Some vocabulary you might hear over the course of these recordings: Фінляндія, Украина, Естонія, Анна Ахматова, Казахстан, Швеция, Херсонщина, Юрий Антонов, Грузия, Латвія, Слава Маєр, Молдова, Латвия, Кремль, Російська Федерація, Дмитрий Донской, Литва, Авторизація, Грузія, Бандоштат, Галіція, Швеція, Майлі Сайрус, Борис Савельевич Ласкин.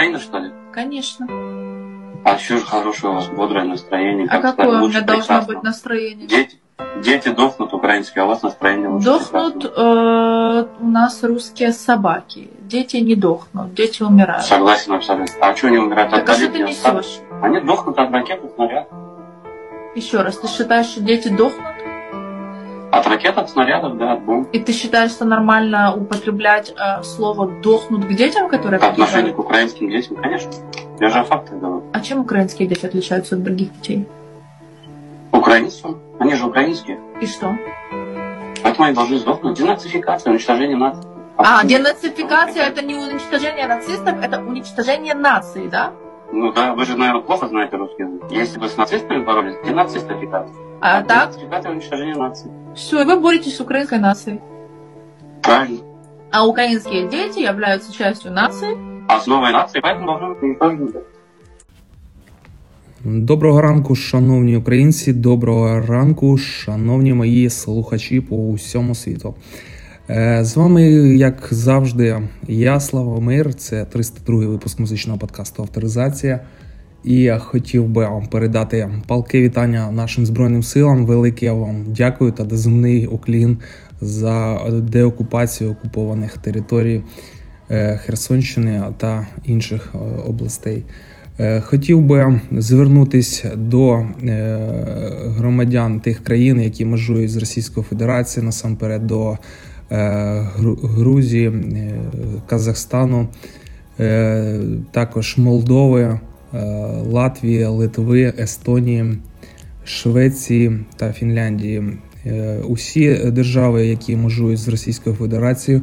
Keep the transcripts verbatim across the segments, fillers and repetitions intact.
Украина, что ли? Конечно. А что же хорошее у вас бодрое настроение? Как а какое у меня должно прекрасно. Быть настроение? Дети, дети дохнут украинские, а у вас настроение лучше. Дохнут э, у нас русские собаки. Дети не дохнут, дети умирают. Согласен абсолютно. А что они умирают? Так а что ты несешь? Они дохнут от ракет, от снарядов. Еще раз, ты считаешь, что дети дохнут? От ракет, от снарядов, да, от бомб. И ты считаешь, что нормально употреблять э, слово «дохнут» к детям, которые... По отношению к украинским детям, конечно. Я же о фактах говорю. А чем украинские дети отличаются от других детей? Украинцам. Они же украинские. И что? Поэтому они должны сдохнуть. Денацификация, уничтожение нации. А, а денацификация – это не уничтожение нацистов, это уничтожение нации, да? Ну да, вы же, наверное, плохо знаете русский язык. Если вы с нацистами боролись, денацификация. А, а так? Денацификация – уничтожение нации. Все, и вы боретесь с украинской нацией. Правильно. А украинские дети являются частью нации. Основой нации, поэтому должны быть уничтожены. Доброго ранку, шановні українці. Доброго ранку, шановні мої слухачі по усьому світу. З вами, як завжди, я, Слава Маєр. Це триста другий випуск музичного подкасту «Авторизація». І я хотів би вам передати палке вітання нашим Збройним силам. Велике я вам дякую та доземний уклін за деокупацію окупованих територій Херсонщини та інших областей. Хотів би звернутися до громадян тих країн, які межують з Російською Федерацією, насамперед до Грузії, Казахстану, також Молдови, Латвії, Литви, Естонії, Швеції та Фінляндії. Усі держави, які межують з Російською Федерацією,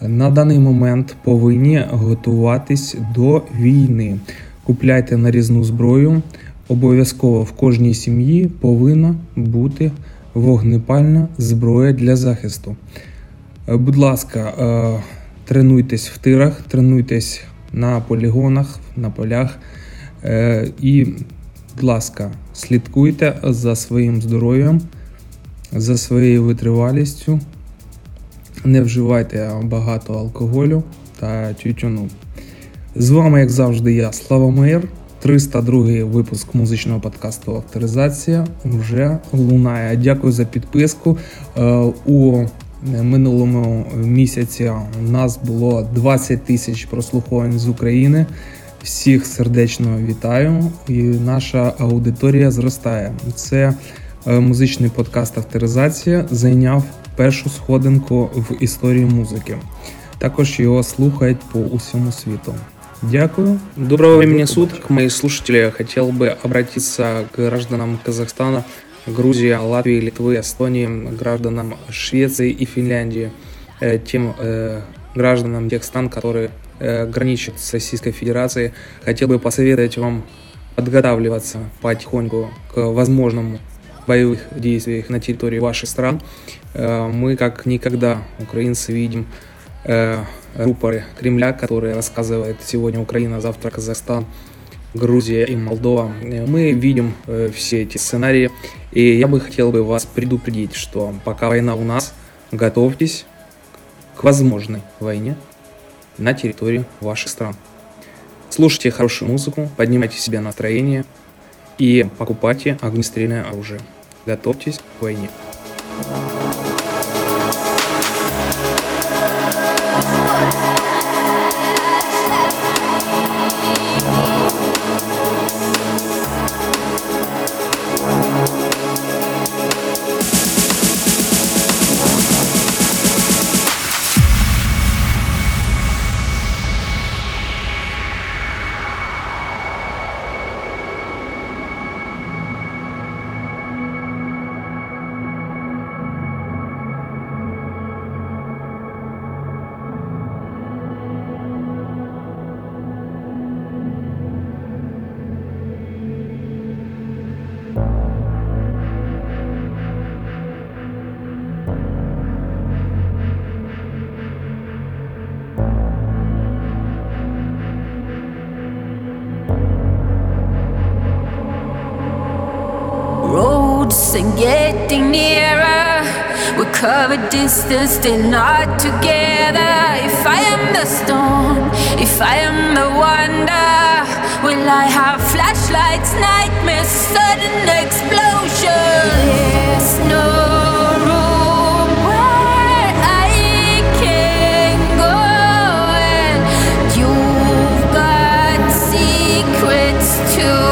на даний момент повинні готуватись до війни. Купляйте нарізну зброю, обов'язково в кожній сім'ї повинна бути вогнепальна зброя для захисту. Будь ласка, тренуйтесь в тирах, тренуйтесь на полігонах, на полях і, будь ласка, слідкуйте за своїм здоров'ям, за своєю витривалістю, не вживайте багато алкоголю та тютюну. З вами, як завжди, я, Слава Маєр. триста другий випуск музичного подкасту «Авторизація» вже лунає. Дякую за підписку. У минулому місяці у нас було двадцять тисяч прослуховань з України. Всіх сердечно вітаю. І наша аудиторія зростає. Це музичний подкаст «Авторизація» зайняв першу сходинку в історії музики. Також його слухають по усьому світу. Дякую. Доброго времени суток, мои слушатели. Хотел бы обратиться к гражданам Казахстана, Грузии, Латвии, Литвы, Эстонии, гражданам Швеции и Финляндии, тем э, гражданам тех стран, которые э, граничат с Российской Федерацией. Хотел бы посоветовать вам подготавливаться потихоньку к возможному боевых действиях на территории ваших стран. Э, мы, как никогда, украинцы, видим рупоры Кремля, которые рассказывает сегодня Украина, завтра Казахстан, Грузия и Молдова. Мы видим все эти сценарии, и я бы хотел бы вас предупредить, что пока война у нас, готовьтесь к возможной войне на территории ваших стран. Слушайте хорошую музыку, поднимайте себе настроение и покупайте огнестрельное оружие. Готовьтесь к войне. And getting nearer, we cover distance, still not together. If I am the storm, if I am the wonder. I have flashlights, nightmares, sudden explosions. There's no room where I can go, and you've got secrets too.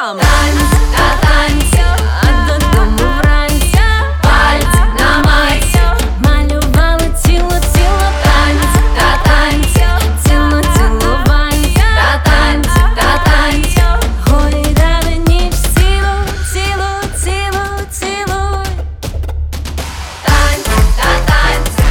там. Танець, а танця, а додому вранця. Пальць на майці. Малювали ціло-ціло. Танець, та танця, ціло-ціло ванця. Та танець, та танця. Голі дали ніч цілу, цілу-цілу, цілу. Танець, та танця.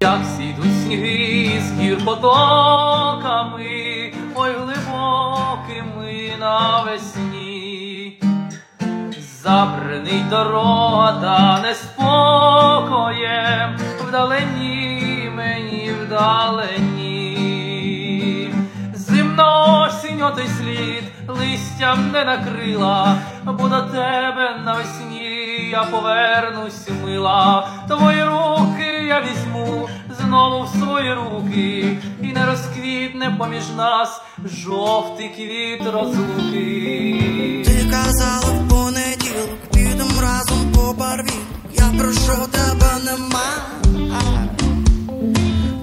Як сійдуть сніги з гір потоками, ой, глибокими навесні. Забринить дорога, та неспокоєм вдалені мені вдалені. Зимна осінь, отой слід листям не накрила, бо до тебе навесні я повернусь мила. Твої руки я візьму знову в свої руки, і не розквітне поміж нас жовтий квіт розлуки. Ти казала в понеділок, підемо разом по барві, я прошу, тебе нема.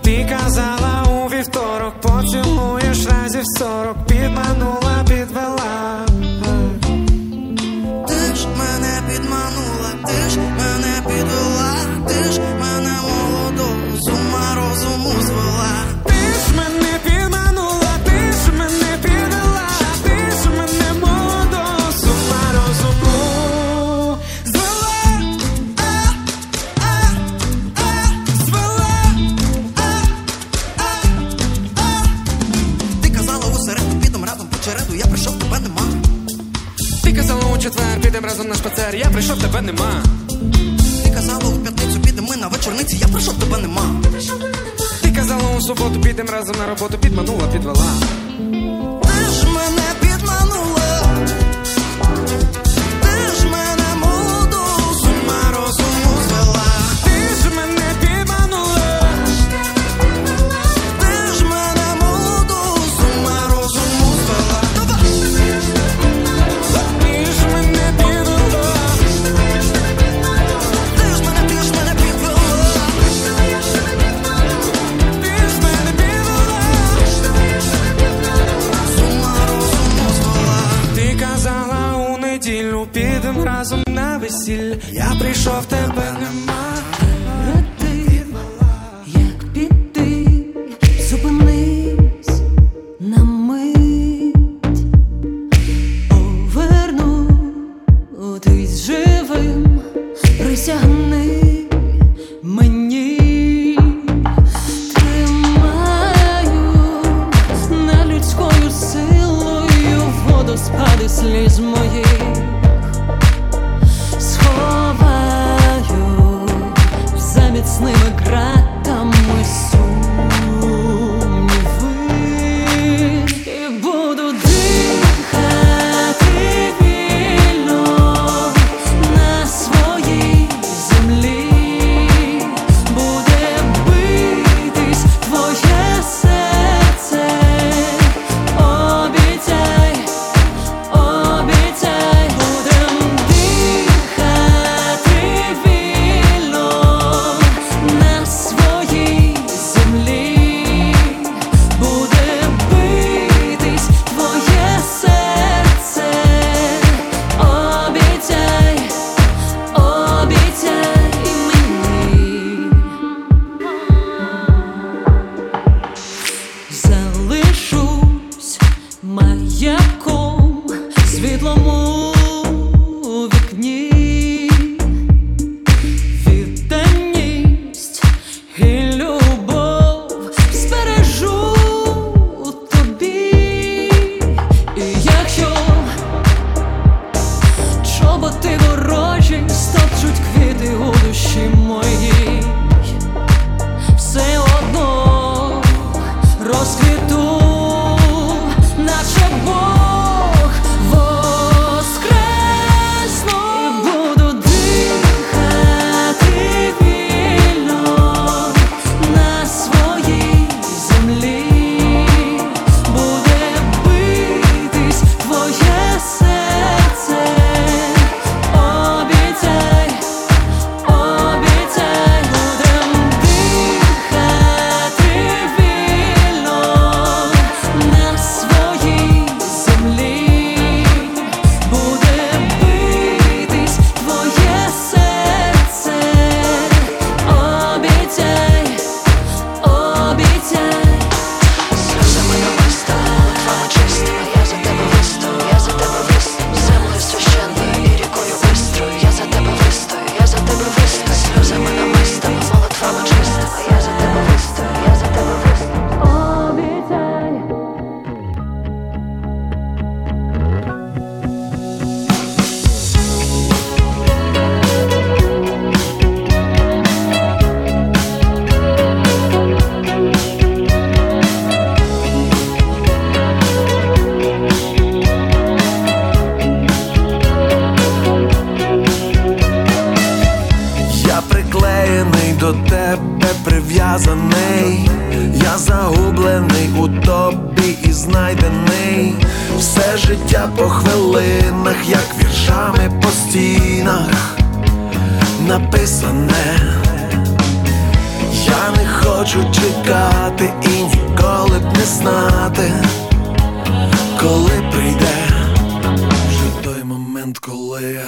Ти казала у вівторок, поцілуєш разів сорок, підманула, підвела. Ти ж мене підманула, ти ж мене підвела, ти ж мене молоду з ума розуму звела. Ти ж мене підманула, ти ж мене підвела, ти ж мене молоду з ума розуму звела. А, а, а, звела. А, а, а. Ти казала у середу, підемо разом по череду, я прийшов, тебе нема. Ти казала у четвер, підемо разом на шпацер, я прийшов, тебе нема. Ти казала у п'ятницю, підемо на вечорниці, я прийшов, тебе нема. Ти казала у суботу, підемо разом на роботу, підманула, підвела. Ти ж мене підманула, ти ж мене молоду з ума розуму звела. Ти ж мене підманула, ти ж мене молоду з ума розуму звела. Ти ж мене підвела, ти ж мене, ти ж мене підвела, ти ж мене підвела, з ума розуму звела. Ти казала у неділю, підемо разом на весілля, я прийшов, тебе нема. Як піти, зупинись на мить, повернутись живим, присягни мені. Тримаю на людською силою водоспади сліз моїх, сховаю за міцними ґратами сумніви і буду дихати вільно на своїй землі. Буде битись твоє серце, обіцяй, обіцяй. Будем дихати вільно на своїй хвилини, все життя по хвилинах, як віршами по стінах написане. Я не хочу чекати і ніколи б не знати, коли прийде вже той момент, коли я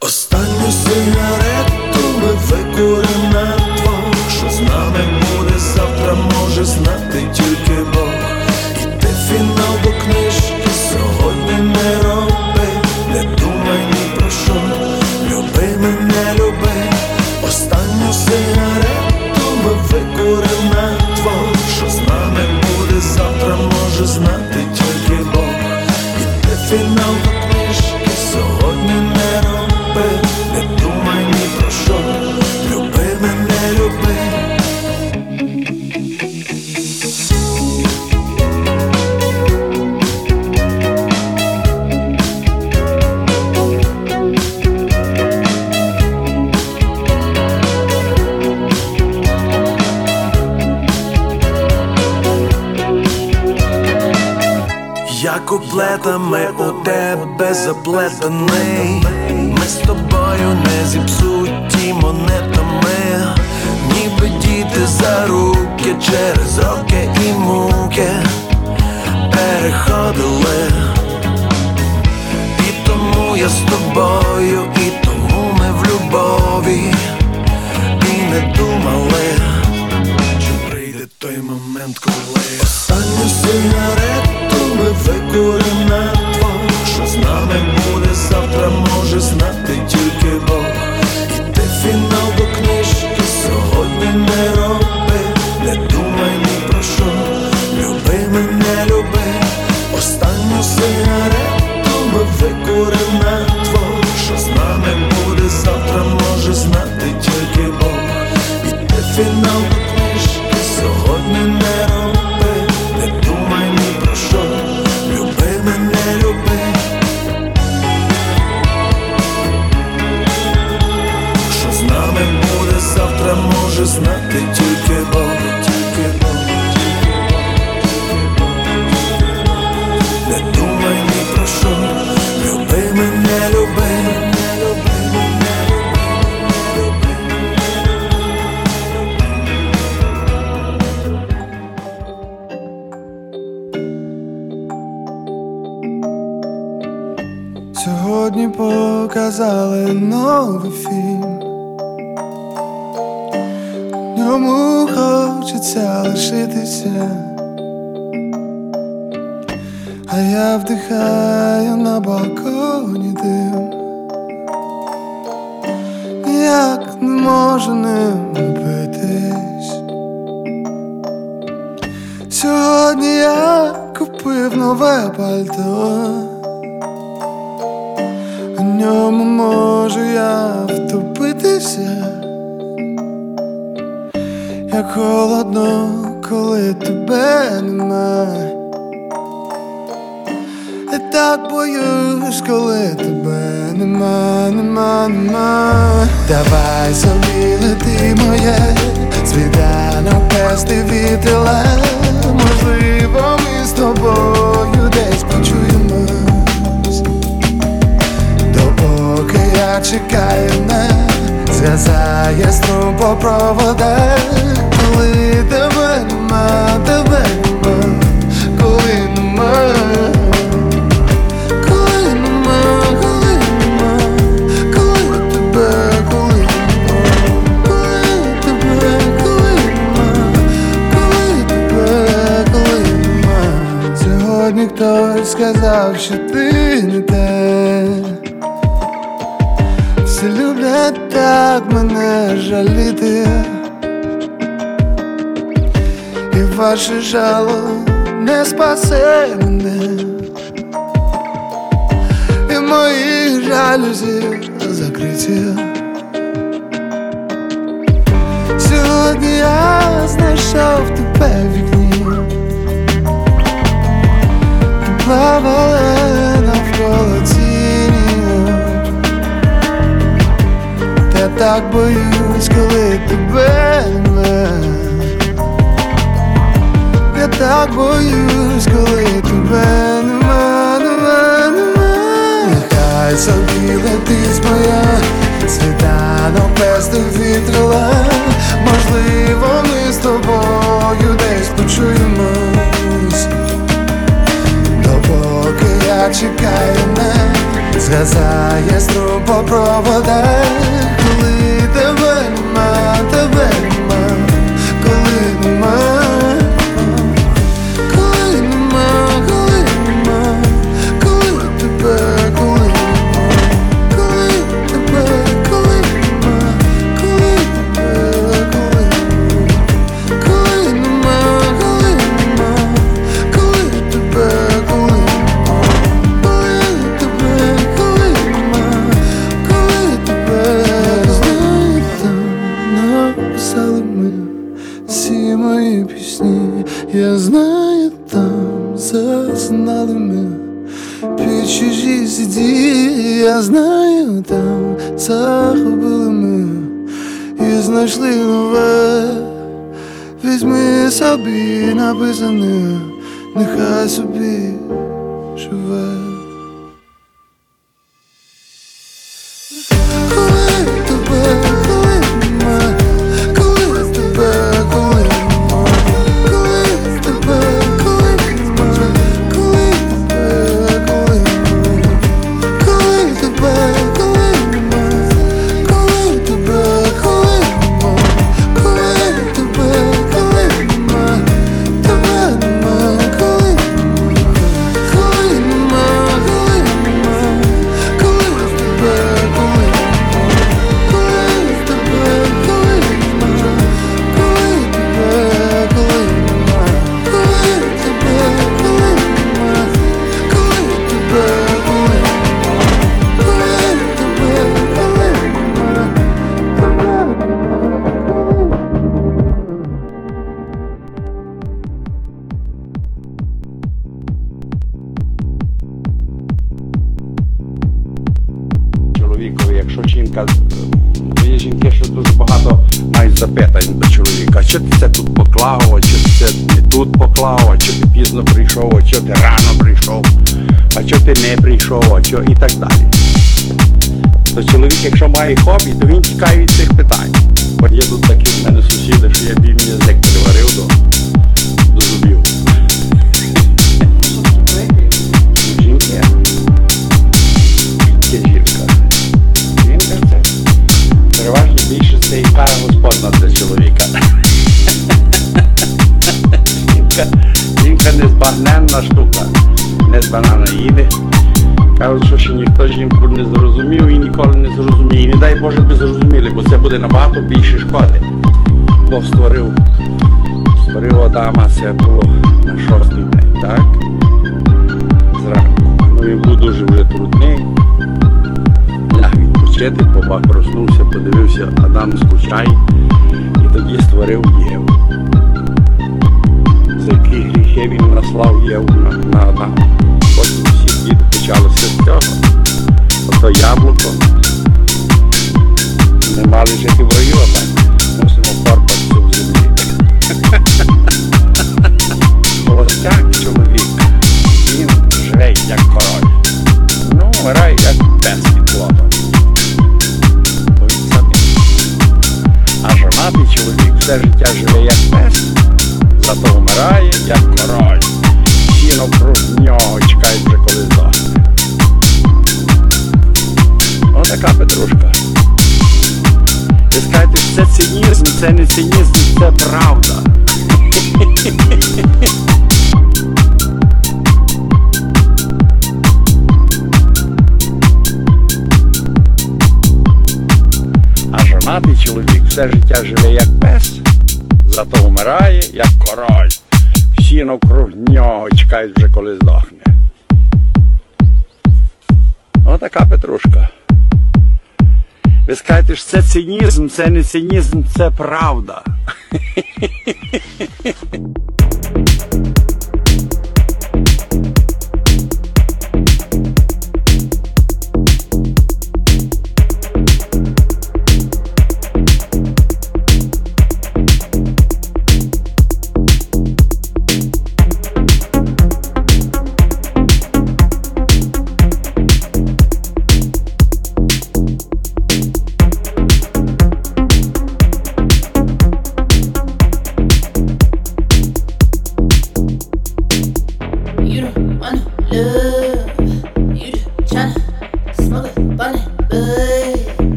останню сигарету ми викуримо на двох. Що з нами буде завтра, може знати тільки Бог. І ти фінал до книжки сьогодні не роби, не думай ні про що, люби мене, люби. Останню сигарету ми викуримо на двох. Що з нами буде завтра, може знати тільки Бог. І ти фінал до книжки сьогодні не роби, не думай ні про що, люби мене, люби. Я куплетами у тебе заплетений, з тобою не зіпсуті монетами, ніби діти за руки через роки і муки переходили. І тому я з тобою, і тому ми в любові, і не думали, що прийде той момент, коли останню сигарету ми викуримо на двох. Що з нами буде завтра, може знати тільки Бог. І ти фінал до книжки сьогодні не роби, не думай ні про що, люби мене, люби. Останню сигарету ми викуримо на двох. Що з нами буде завтра, може знати тільки Бог. І ти фінал до книжки сьогодні не роби, не думай ні про що, люби мене, люби. Завтра може знати тільки Бог, тільки Бог, тільки Бог, не думай ні про що, люби мене, люби, люби мене, люби мене, люби. Сьогодні показали новий фільм. Йому хочеться лишитися, а я вдихаю на балконі дим, як не можу ним вбитись. Сьогодні я купив нове пальто, в ньому можу я втопитися. Як холодно, коли тебе нема, я так боюсь, коли тебе нема, нема, нема. Давай собі лети моє, світанок без тебе тіла. Можливо, ми з тобою десь почуємось, допоки я чекаю на зв'язає сну по проводах. Коли тебе нема, тебе нема, коли нема, коли нема, коли нема, коли тебе, коли нема, коли тебе, коли нема, коли тебе, коли нема. Сьогодні хтось сказав, що ти не те. Всі люблять так мене жаліти, і ваше жало не спасе мене, і моїх жалюзі закриті. Сьогодні я знайшов тебе в вікні, плавали навколо тіні. Я так боюсь, коли тебе нема, я так боюсь, коли тебе нема. мене, мене, мене, мене. Нехай собі летить моя світанок без тих вітрила. Можливо, ми з тобою десь почуємось, допоки я чекаю не згасає струм по проводах. Коли тебе нема, тебе нема, коли нема. Я знаю, там зазнали ми під чужі сіді. Я знаю, там загубили ми і знайшли нове. Візьми собі написане, нехай собі живе. І так далі. То чоловік, якщо має хобі, то він цікавий від цих питань. Бо є тут такі в мене сусіди, що я більше як переварив до, до зубів. Жінка. Є жінка. Жінка це переважно більше це і пара господна для чоловіка. Жінка, жінка незбагненна штука. Незбагненна їде. Кажуть, що ще ніхто жінку не зрозумів і ніколи не зрозуміє. І не дай Боже, би зрозуміли, бо це буде набагато більше шкоди. Бог створив, створив Адама, це було на шостий день, так? Зранку. Ну, він був дуже вже трудний. Ляг відпочити, побах проснувся, подивився, Адам скучає. І тоді створив Єву. За які гріхи він наслав Єву на, на Адама. Почалося з цього, ото яблуко, не мали жити в раю, а ми мусимо порпатися в землі. Холостяк чоловік, він живе як король, ну, вмирає як пес під плодом. А жонатий чоловік все життя живе як пес, зато вмирає як король. Сіно круг нього чекає вже коли здохне. Отака петрушка. Ви скажете, що це цинізм, це не цинізм, це правда. А жонатий чоловік все життя живе як пес, зато вмирає як король. Всі навкруг нього чекають вже коли здохне. Отака петрушка. Ви скажете, що це цинізм, це не цинізм, це правда.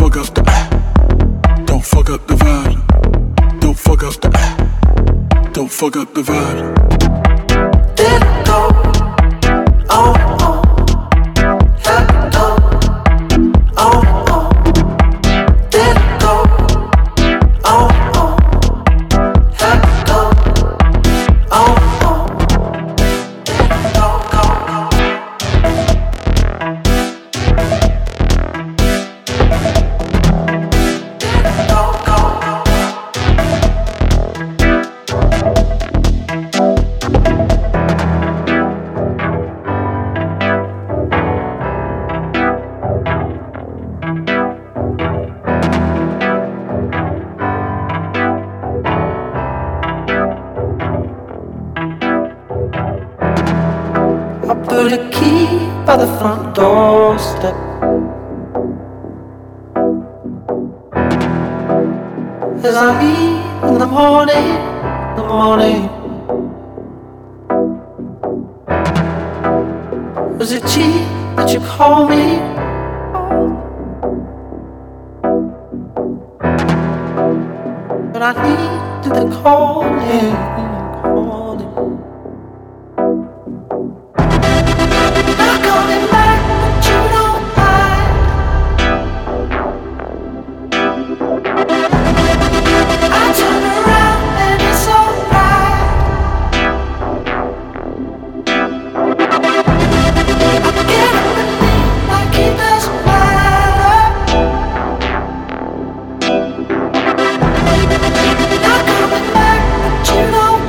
fuck up the uh, Don't fuck up the vibe. Don't fuck up the uh, Don't fuck up the vibe. Tiptoe. Oh oh. Tiptoe. Oh oh. Tiptoe. Oh oh. Tiptoe. Oh oh. Tiptoe. The key by the front doorstep. As I eat in the morning, the morning. Was it cheap that you called me? But I needed the calling. You know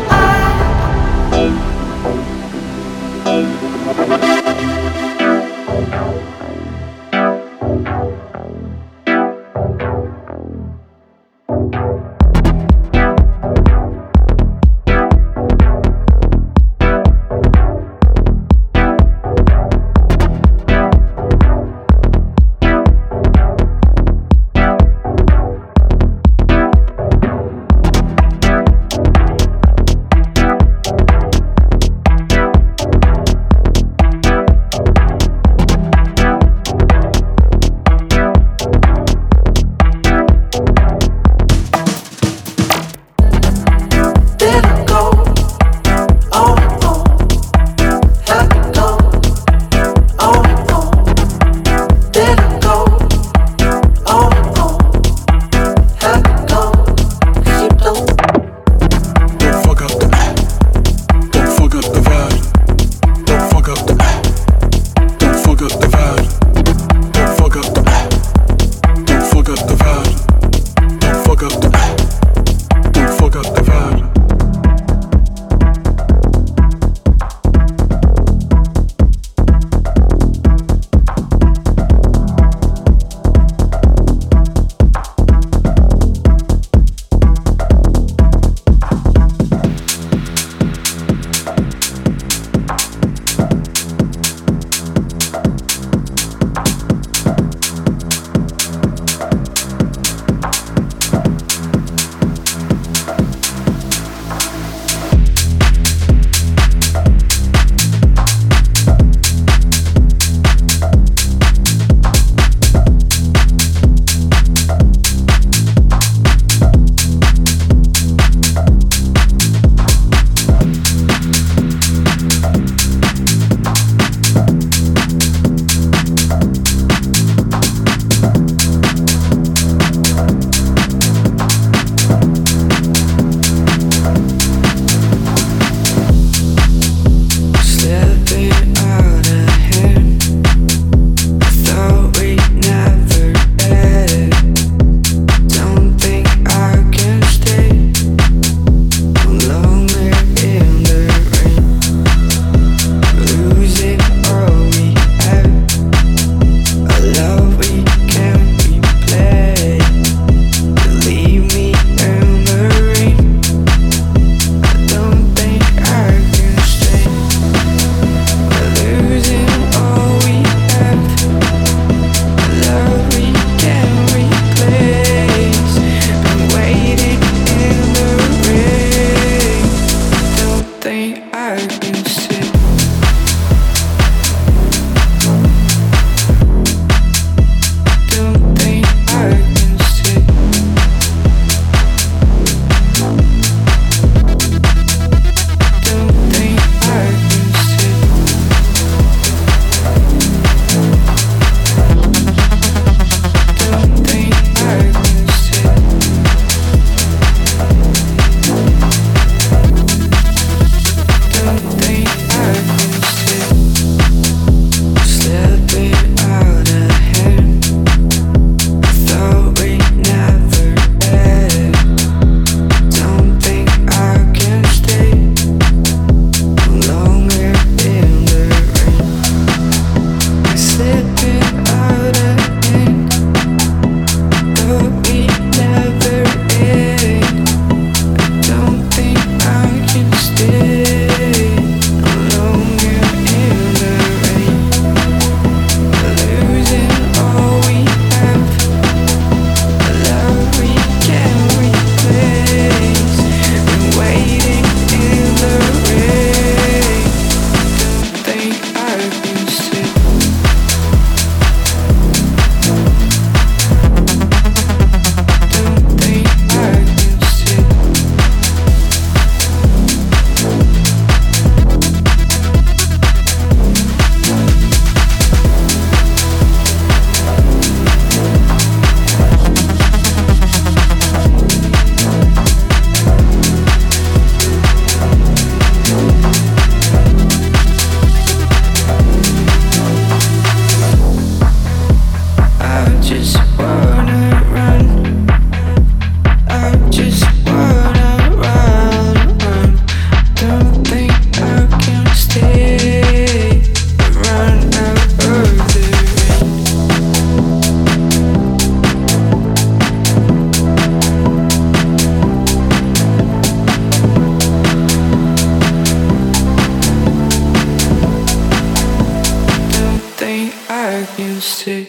I used to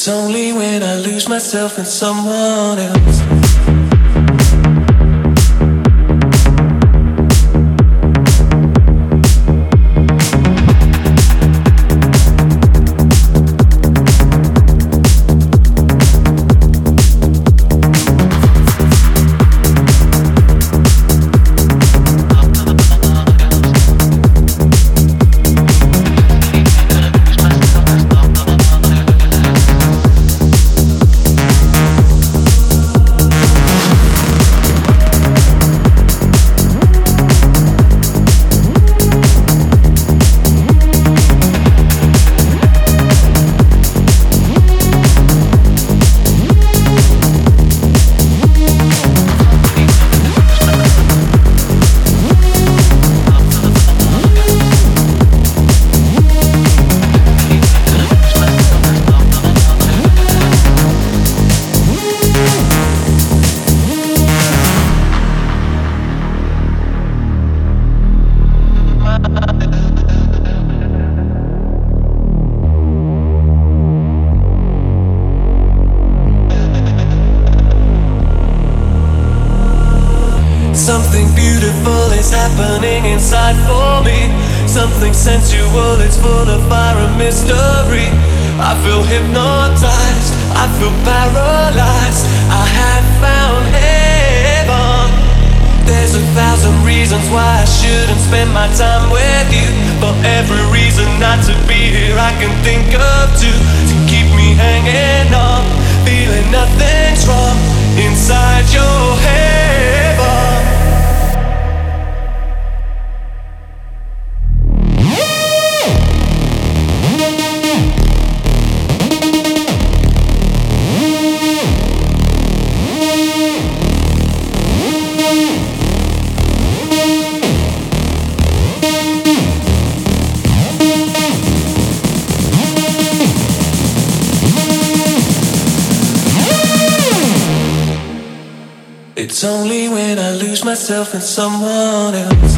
It's only when I lose myself in someone else. It's only when I lose myself in someone else.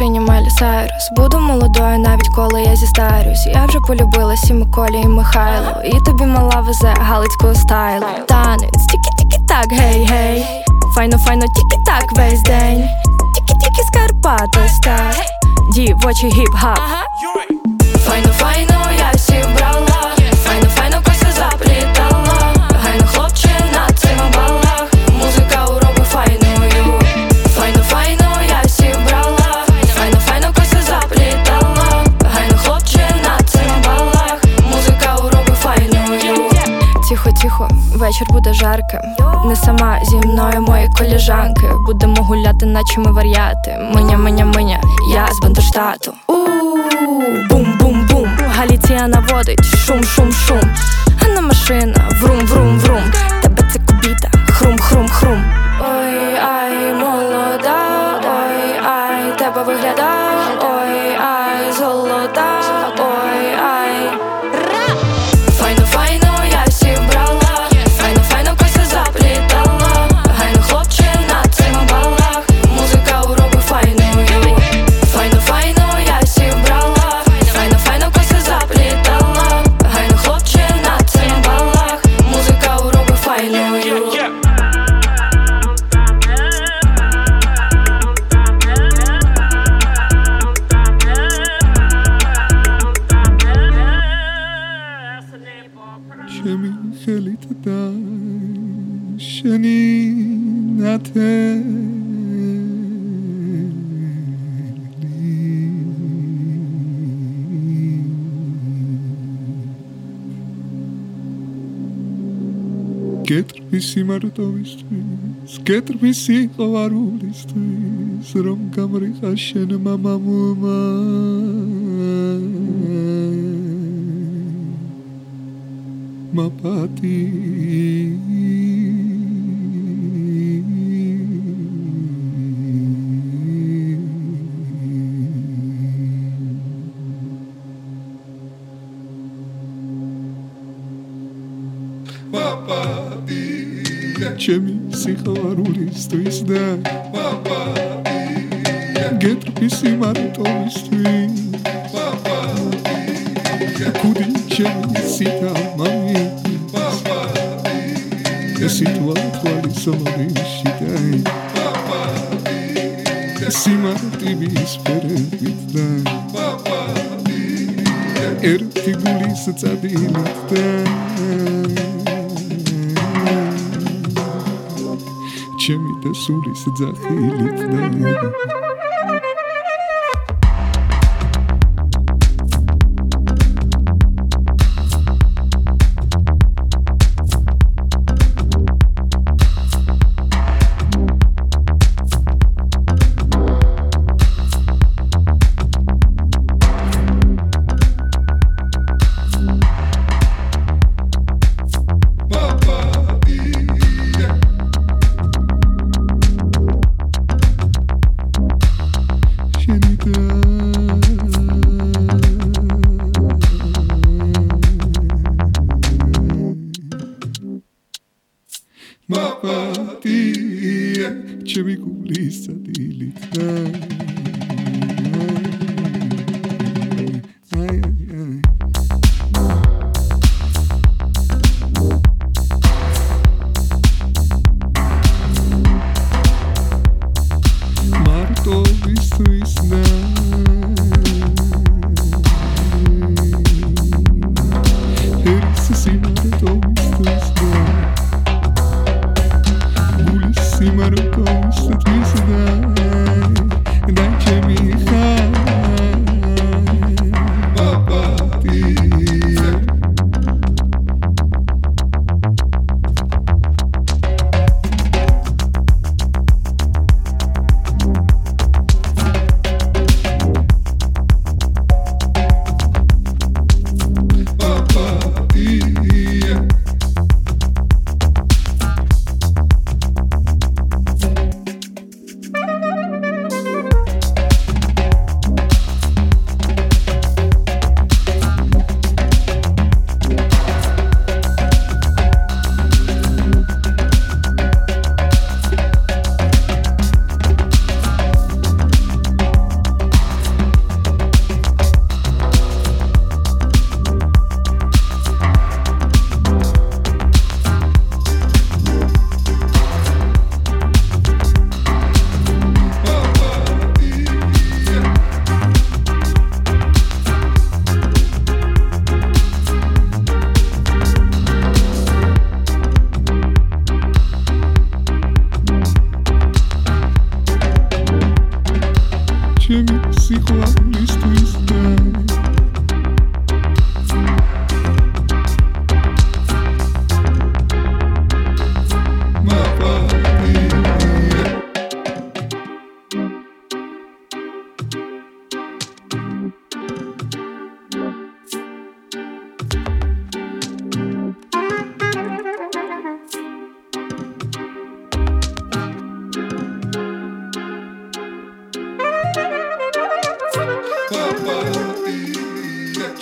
машині Майлі Сайрус. Буду молодою, навіть коли я зістарюсь. Я вже полюбила Сіму, Колі і Михайло. І тобі мала везе галицького стайлу. Танець, тікі-тікі-так, гей-гей. Файно-файно, тікі-так весь день. Тікі-тікі з Карпат, ось так. Дівочі гіп-гап. Файно-файно, я всіх брала. Файно-файно, кося заплітала. Гайно, хлопче, на цим балах. Музика у року файною. Файно-файно, я всіх брала. Файно-файно, кося заплітала. Гайно, хлопче, на цим балах. Музика у року файною. Тихо-тихо, вечір буде жарким. Не сама, зі мною мої коліжанки. Будемо гуляти, наче ми вар'яти. Миня-миня-миня, я з Бандоштату. Бум-бум-бум, Галіція наводить шум-шум-шум. Ганна машина, врум-врум-врум. Тебе це кубіта, хрум-хрум-хрум. Ой-ай, молода, ой-ай, тебе вигляда. Ой-ай, золота, ой-ай. Файно-файно, я всіх брала. Файно-файно, кося заплітала. Гайно, хлопче, на цим балах. Музика у року файною. Файно-файно, я всіх брала. Кетр висі мартовистий, з кетр висі ховарулистий, з ромкам риха ще нема мамума. Мапати. Чеми си хаварули стои сда. Гетрпи си мартови стои. Куди чеми си там мами. Си това твари самари считай. Си марти ми изперед митна. Ер ти гули съцади митна. Чемите с улиц захилит да. Папа, ты, я.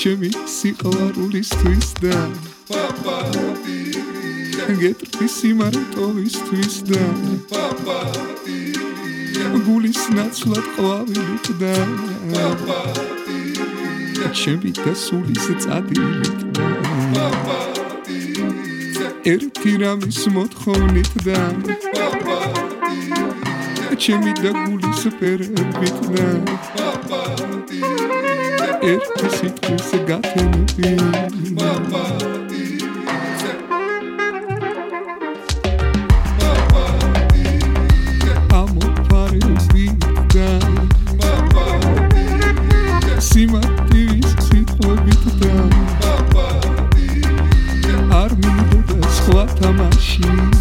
Чами сикала рулиствиста, папа ти гетрписи маратовиствиста, папа ти гулис над сладкавий лікда, папа ти чами тасулисец ади лікда, папа ти еркирами смотхонитда, папа ти чами да гулис перебитна, папа ти Erkki sitten se gatenu viin. Amo pareus viittaa. Sima tivis sit lobittaa. Armin budas hlatamašiin.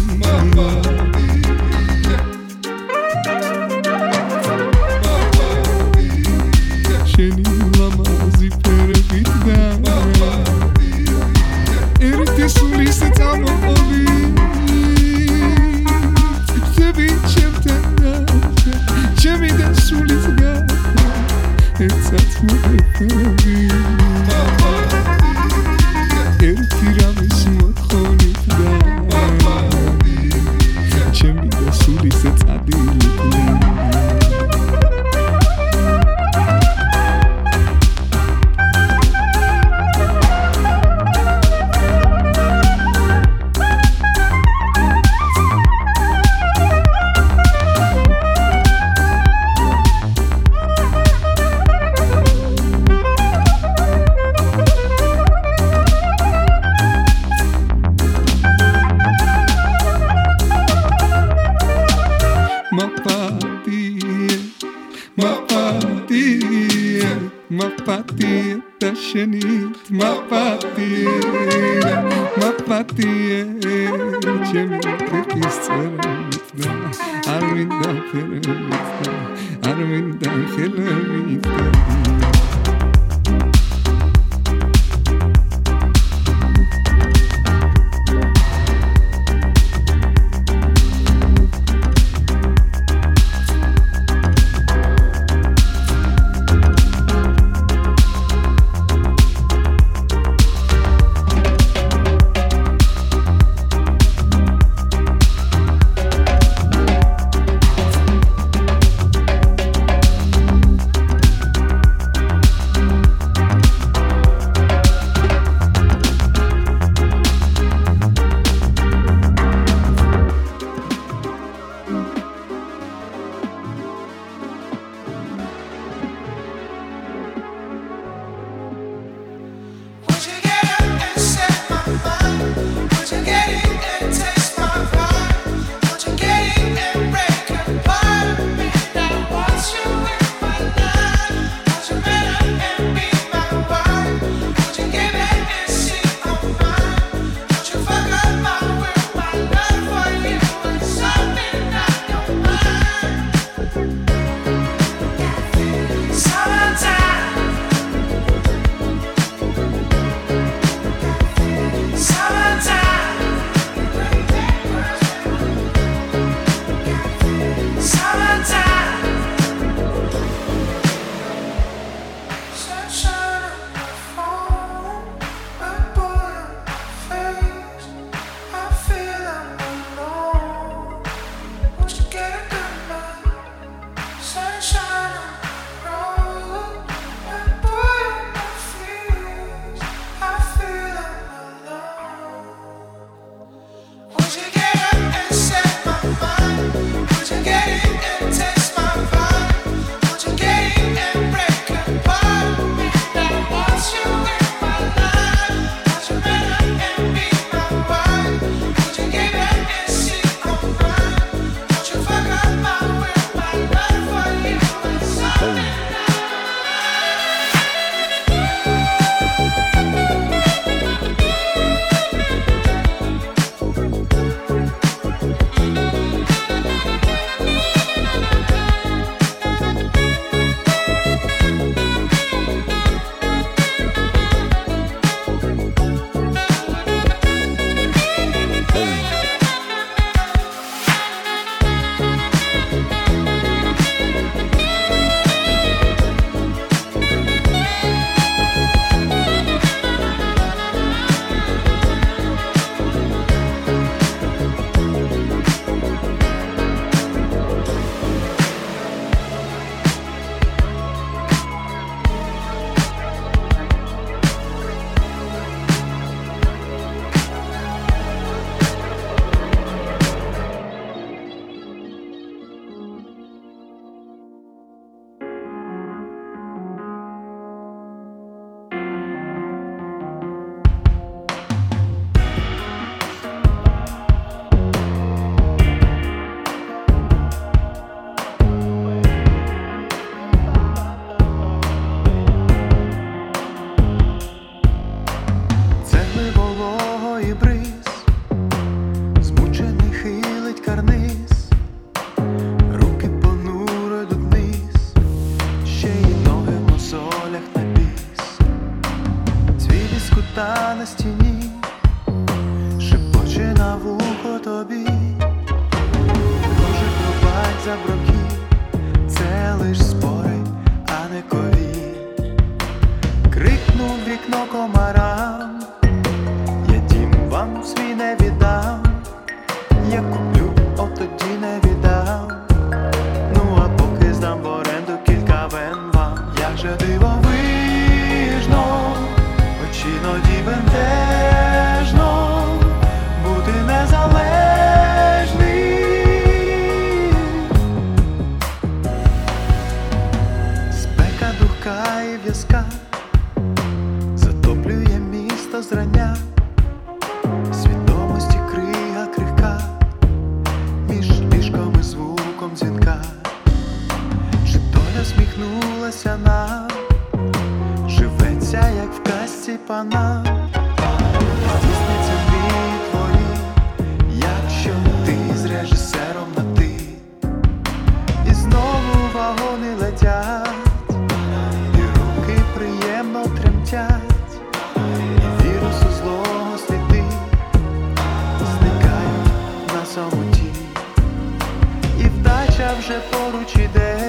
забродів, це лиш спори, а не ковід. Крикнув вікно комарам, я дім вам свій не віддам, я куплю, от тоді не віддам. Ну а поки здам в оренду кілька вен вам. Як же дивовижно, хоч іноді бентежно, бути незалежним. Затоплює місто зрання, свідомості крига крихка, між ліжком і звуком дзвінка. Чи доля сміхнулася нам, живеться, як в казці пана. Здійсниться мрії твої, якщо ти з режисером на ти. І знову вагони летять, тремтять, і вірусу злого сліди зникають на самоті, і вдача вже поруч іде.